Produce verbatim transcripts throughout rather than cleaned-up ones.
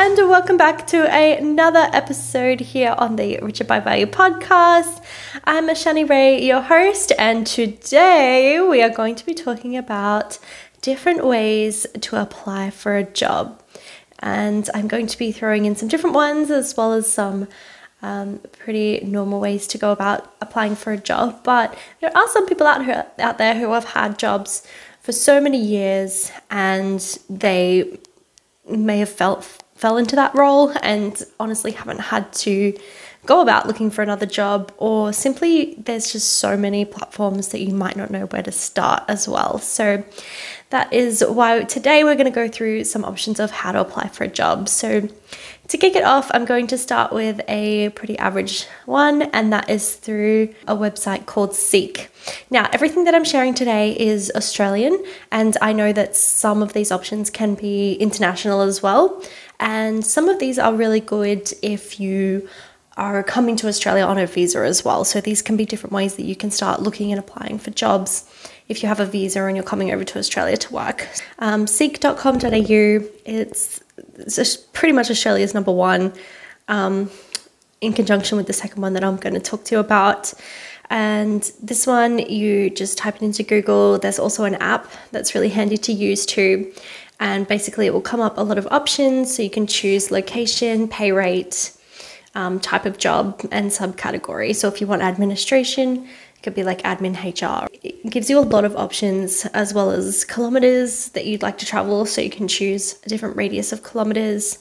and welcome back to another episode here on the Richard By Value podcast. I'm Shannie Rae, your host, and today we are going to be talking about different ways to apply for a job. And I'm going to be throwing in some different ones as well as some um, pretty normal ways to go about applying for a job. But there are some people out, here, out there who have had jobs for so many years and they may have felt fell into that role and honestly haven't had to go about looking for another job, or simply there's just so many platforms that you might not know where to start as well. So that is why today we're going to go through some options of how to apply for a job. So to kick it off, I'm going to start with a pretty average one, and that is through a website called Seek. Now, everything that I'm sharing today is Australian, and I know that some of these options can be international as well. And some of these are really good if you are coming to Australia on a visa as well. So these can be different ways that you can start looking and applying for jobs if you have a visa and you're coming over to Australia to work. Um, seek dot com dot a u, it's, it's pretty much Australia's number one, um, in conjunction with the second one that I'm going to talk to you about. And this one, you just type it into Google. There's also an app that's really handy to use too. And basically it will come up a lot of options. So you can choose location, pay rate, um, type of job, and subcategory. So if you want administration, it could be like admin, H R. It gives you a lot of options, as well as kilometers that you'd like to travel. So you can choose a different radius of kilometers,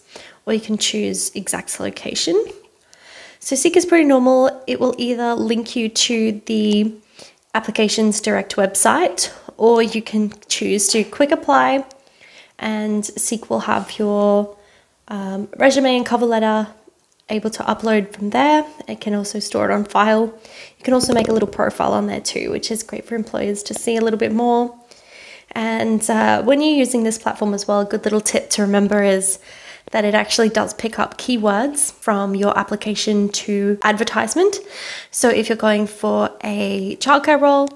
or you can choose exact location. So Seek is pretty normal. It will either link you to the application's direct website, or you can choose to quick apply, and Seek will have your um, resume and cover letter able to upload from there. It can also store it on file. You can also make a little profile on there too, which is great for employers to see a little bit more. And uh, when you're using this platform as well, a good little tip to remember is that it actually does pick up keywords from your application to advertisement. So if you're going for a childcare role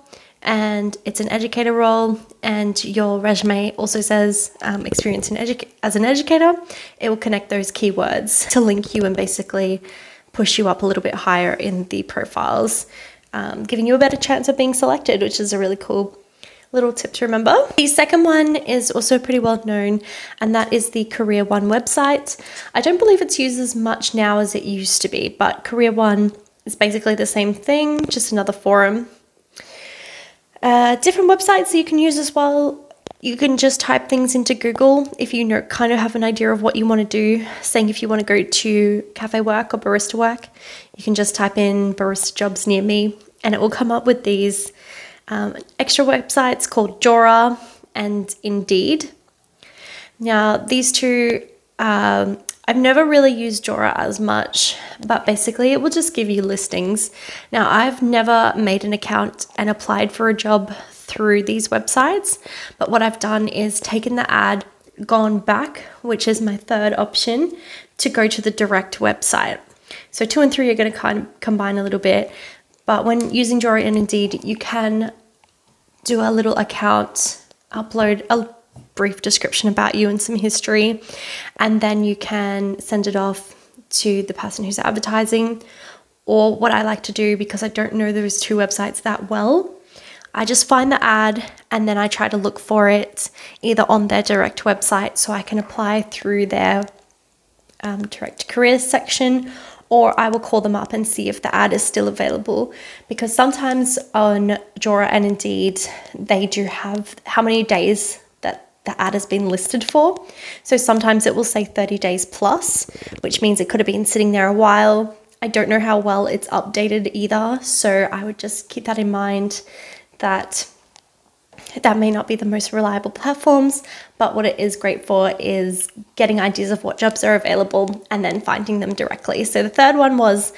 and it's an educator role, and your resume also says um, experience in edu- as an educator, it will connect those keywords to link you and basically push you up a little bit higher in the profiles, um, giving you a better chance of being selected, which is a really cool little tip to remember. The second one is also pretty well known, and that is the Career One website. I don't believe it's used as much now as it used to be, but Career One is basically the same thing, just another forum. Uh, different websites that you can use as well. You can just type things into Google if you know, kind of have an idea of what you want to do. Saying if you want to go to cafe work or barista work, you can just type in barista jobs near me, and it will come up with these um, extra websites called Jora and Indeed. Now, these two, um, I've never really used Jora as much, but basically it will just give you listings. Now, I've never made an account and applied for a job through these websites, but what I've done is taken the ad, gone back, which is my third option, to go to the direct website. So two and three are going to kind of combine a little bit, but when using Jora and Indeed, you can do a little account, upload a brief description about you and some history, and then you can send it off to the person who's advertising. Or what I like to do, because I don't know those two websites that well, I just find the ad and then I try to look for it either on their direct website, so I can apply through their um, direct career section, or I will call them up and see if the ad is still available, because sometimes on Jora and Indeed they do have how many days the ad has been listed for. So sometimes it will say thirty days plus, which means it could have been sitting there a while. I don't know how well it's updated either, so I would just keep that in mind, that that may not be the most reliable platforms, but what it is great for is getting ideas of what jobs are available and then finding them directly. So the third one was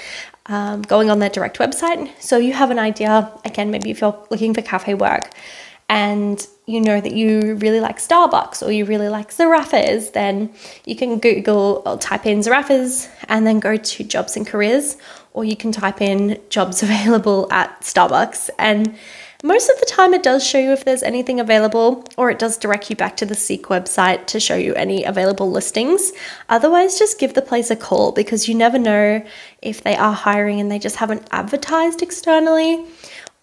um, going on their direct website. So you have an idea, again, maybe if you're looking for cafe work, and you know that you really like Starbucks or you really like Zarraffa's, then you can Google or type in Zarraffa's and then go to jobs and careers, or you can type in jobs available at Starbucks, and Most of the time it does show you if there's anything available, or it does direct you back to the Seek website to show you any available listings. Otherwise, just give the place a call, because you never know if they are hiring and they just haven't advertised externally,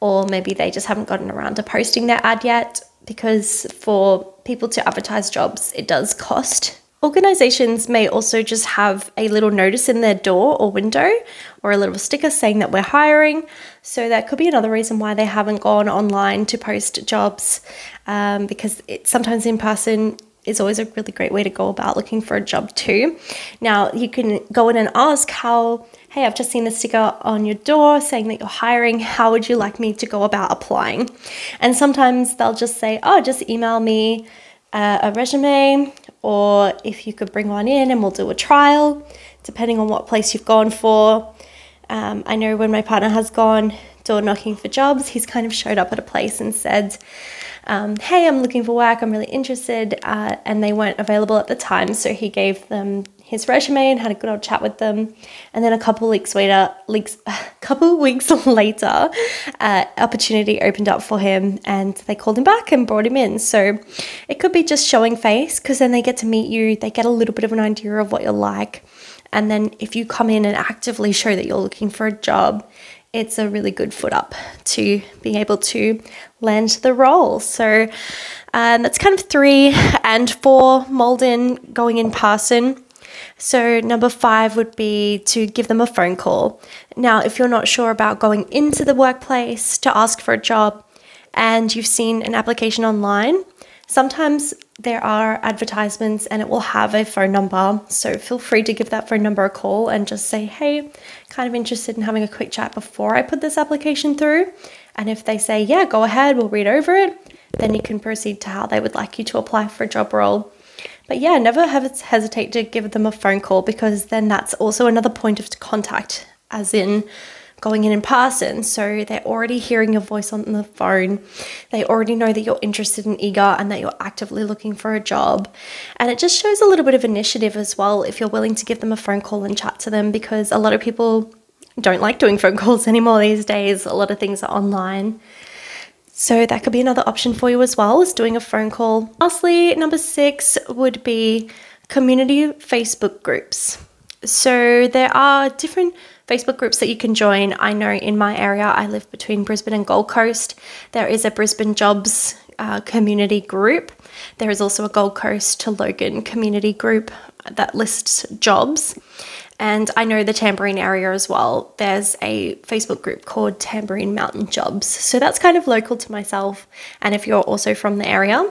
or maybe they just haven't gotten around to posting their ad yet, because for people to advertise jobs, it does cost. Organizations may also just have a little notice in their door or window, or a little sticker saying that we're hiring. So that could be another reason why they haven't gone online to post jobs, um, because it, sometimes in person is always a really great way to go about looking for a job too. Now you can go in and ask how, hey, I've just seen a sticker on your door saying that you're hiring. How would you like me to go about applying? And sometimes they'll just say, oh, just email me uh, a resume, or if you could bring one in and we'll do a trial, depending on what place you've gone for. Um, I know when my partner has gone door knocking for jobs, he's kind of showed up at a place and said, um, hey, I'm looking for work, I'm really interested, uh, and they weren't available at the time, so he gave them his resume and had a good old chat with them. And then a couple weeks later, weeks, couple weeks later, uh, opportunity opened up for him and they called him back and brought him in. So it could be just showing face, because then they get to meet you, they get a little bit of an idea of what you're like. And then if you come in and actively show that you're looking for a job, it's a really good foot up to being able to land the role. So um, that's kind of three, and four, mold in, going in person. So number five would be to give them a phone call. Now, if you're not sure about going into the workplace to ask for a job and you've seen an application online, sometimes there are advertisements and it will have a phone number. So feel free to give that phone number a call and just say, hey, kind of interested in having a quick chat before I put this application through. And if they say, yeah, go ahead, we'll read over it, then you can proceed to how they would like you to apply for a job role. But yeah, never hesitate to give them a phone call, because then that's also another point of contact, as in going in in person. So they're already hearing your voice on the phone. They already know that you're interested and eager and that you're actively looking for a job. And it just shows a little bit of initiative as well if you're willing to give them a phone call and chat to them, because a lot of people don't like doing phone calls anymore these days. A lot of things are online. So that could be another option for you as well, is doing a phone call. Lastly, number six would be community Facebook groups. So there are different Facebook groups that you can join. I know in my area, I live between Brisbane and Gold Coast. There is a Brisbane Jobs uh, community group. There is also a Gold Coast to Logan community group that lists jobs. And I know the Tambourine area as well, there's a Facebook group called Tambourine Mountain Jobs. So that's kind of local to myself. And if you're also from the area,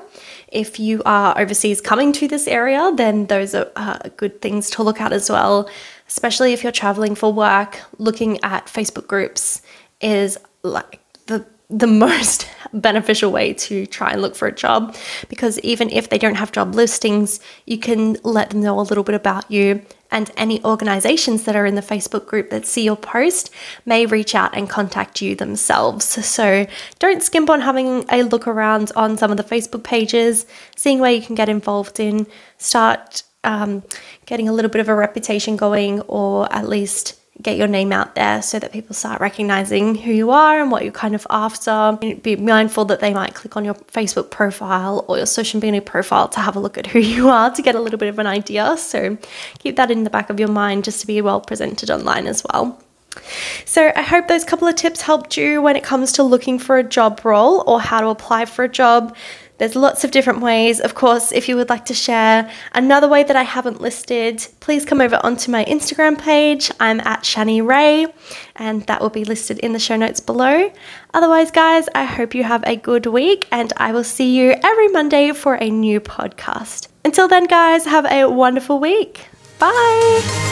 if you are overseas coming to this area, then those are uh, good things to look at as well. Especially if you're traveling for work, looking at Facebook groups is like the the most beneficial way to try and look for a job, because even if they don't have job listings, you can let them know a little bit about you, and any organizations that are in the Facebook group that see your post may reach out and contact you themselves. So don't skimp on having a look around on some of the Facebook pages, seeing where you can get involved in, start um, getting a little bit of a reputation going, or at least get your name out there so that people start recognizing who you are and what you're kind of after. Be mindful that they might click on your Facebook profile or your social media profile to have a look at who you are, to get a little bit of an idea. So keep that in the back of your mind, just to be well presented online as well. So I hope those couple of tips helped you when it comes to looking for a job role or how to apply for a job. There's lots of different ways. Of course, if you would like to share another way that I haven't listed, please come over onto my Instagram page. I'm at Shannie Rae, and that will be listed in the show notes below. Otherwise, guys, I hope you have a good week, and I will see you every Monday for a new podcast. Until then, guys, have a wonderful week. Bye.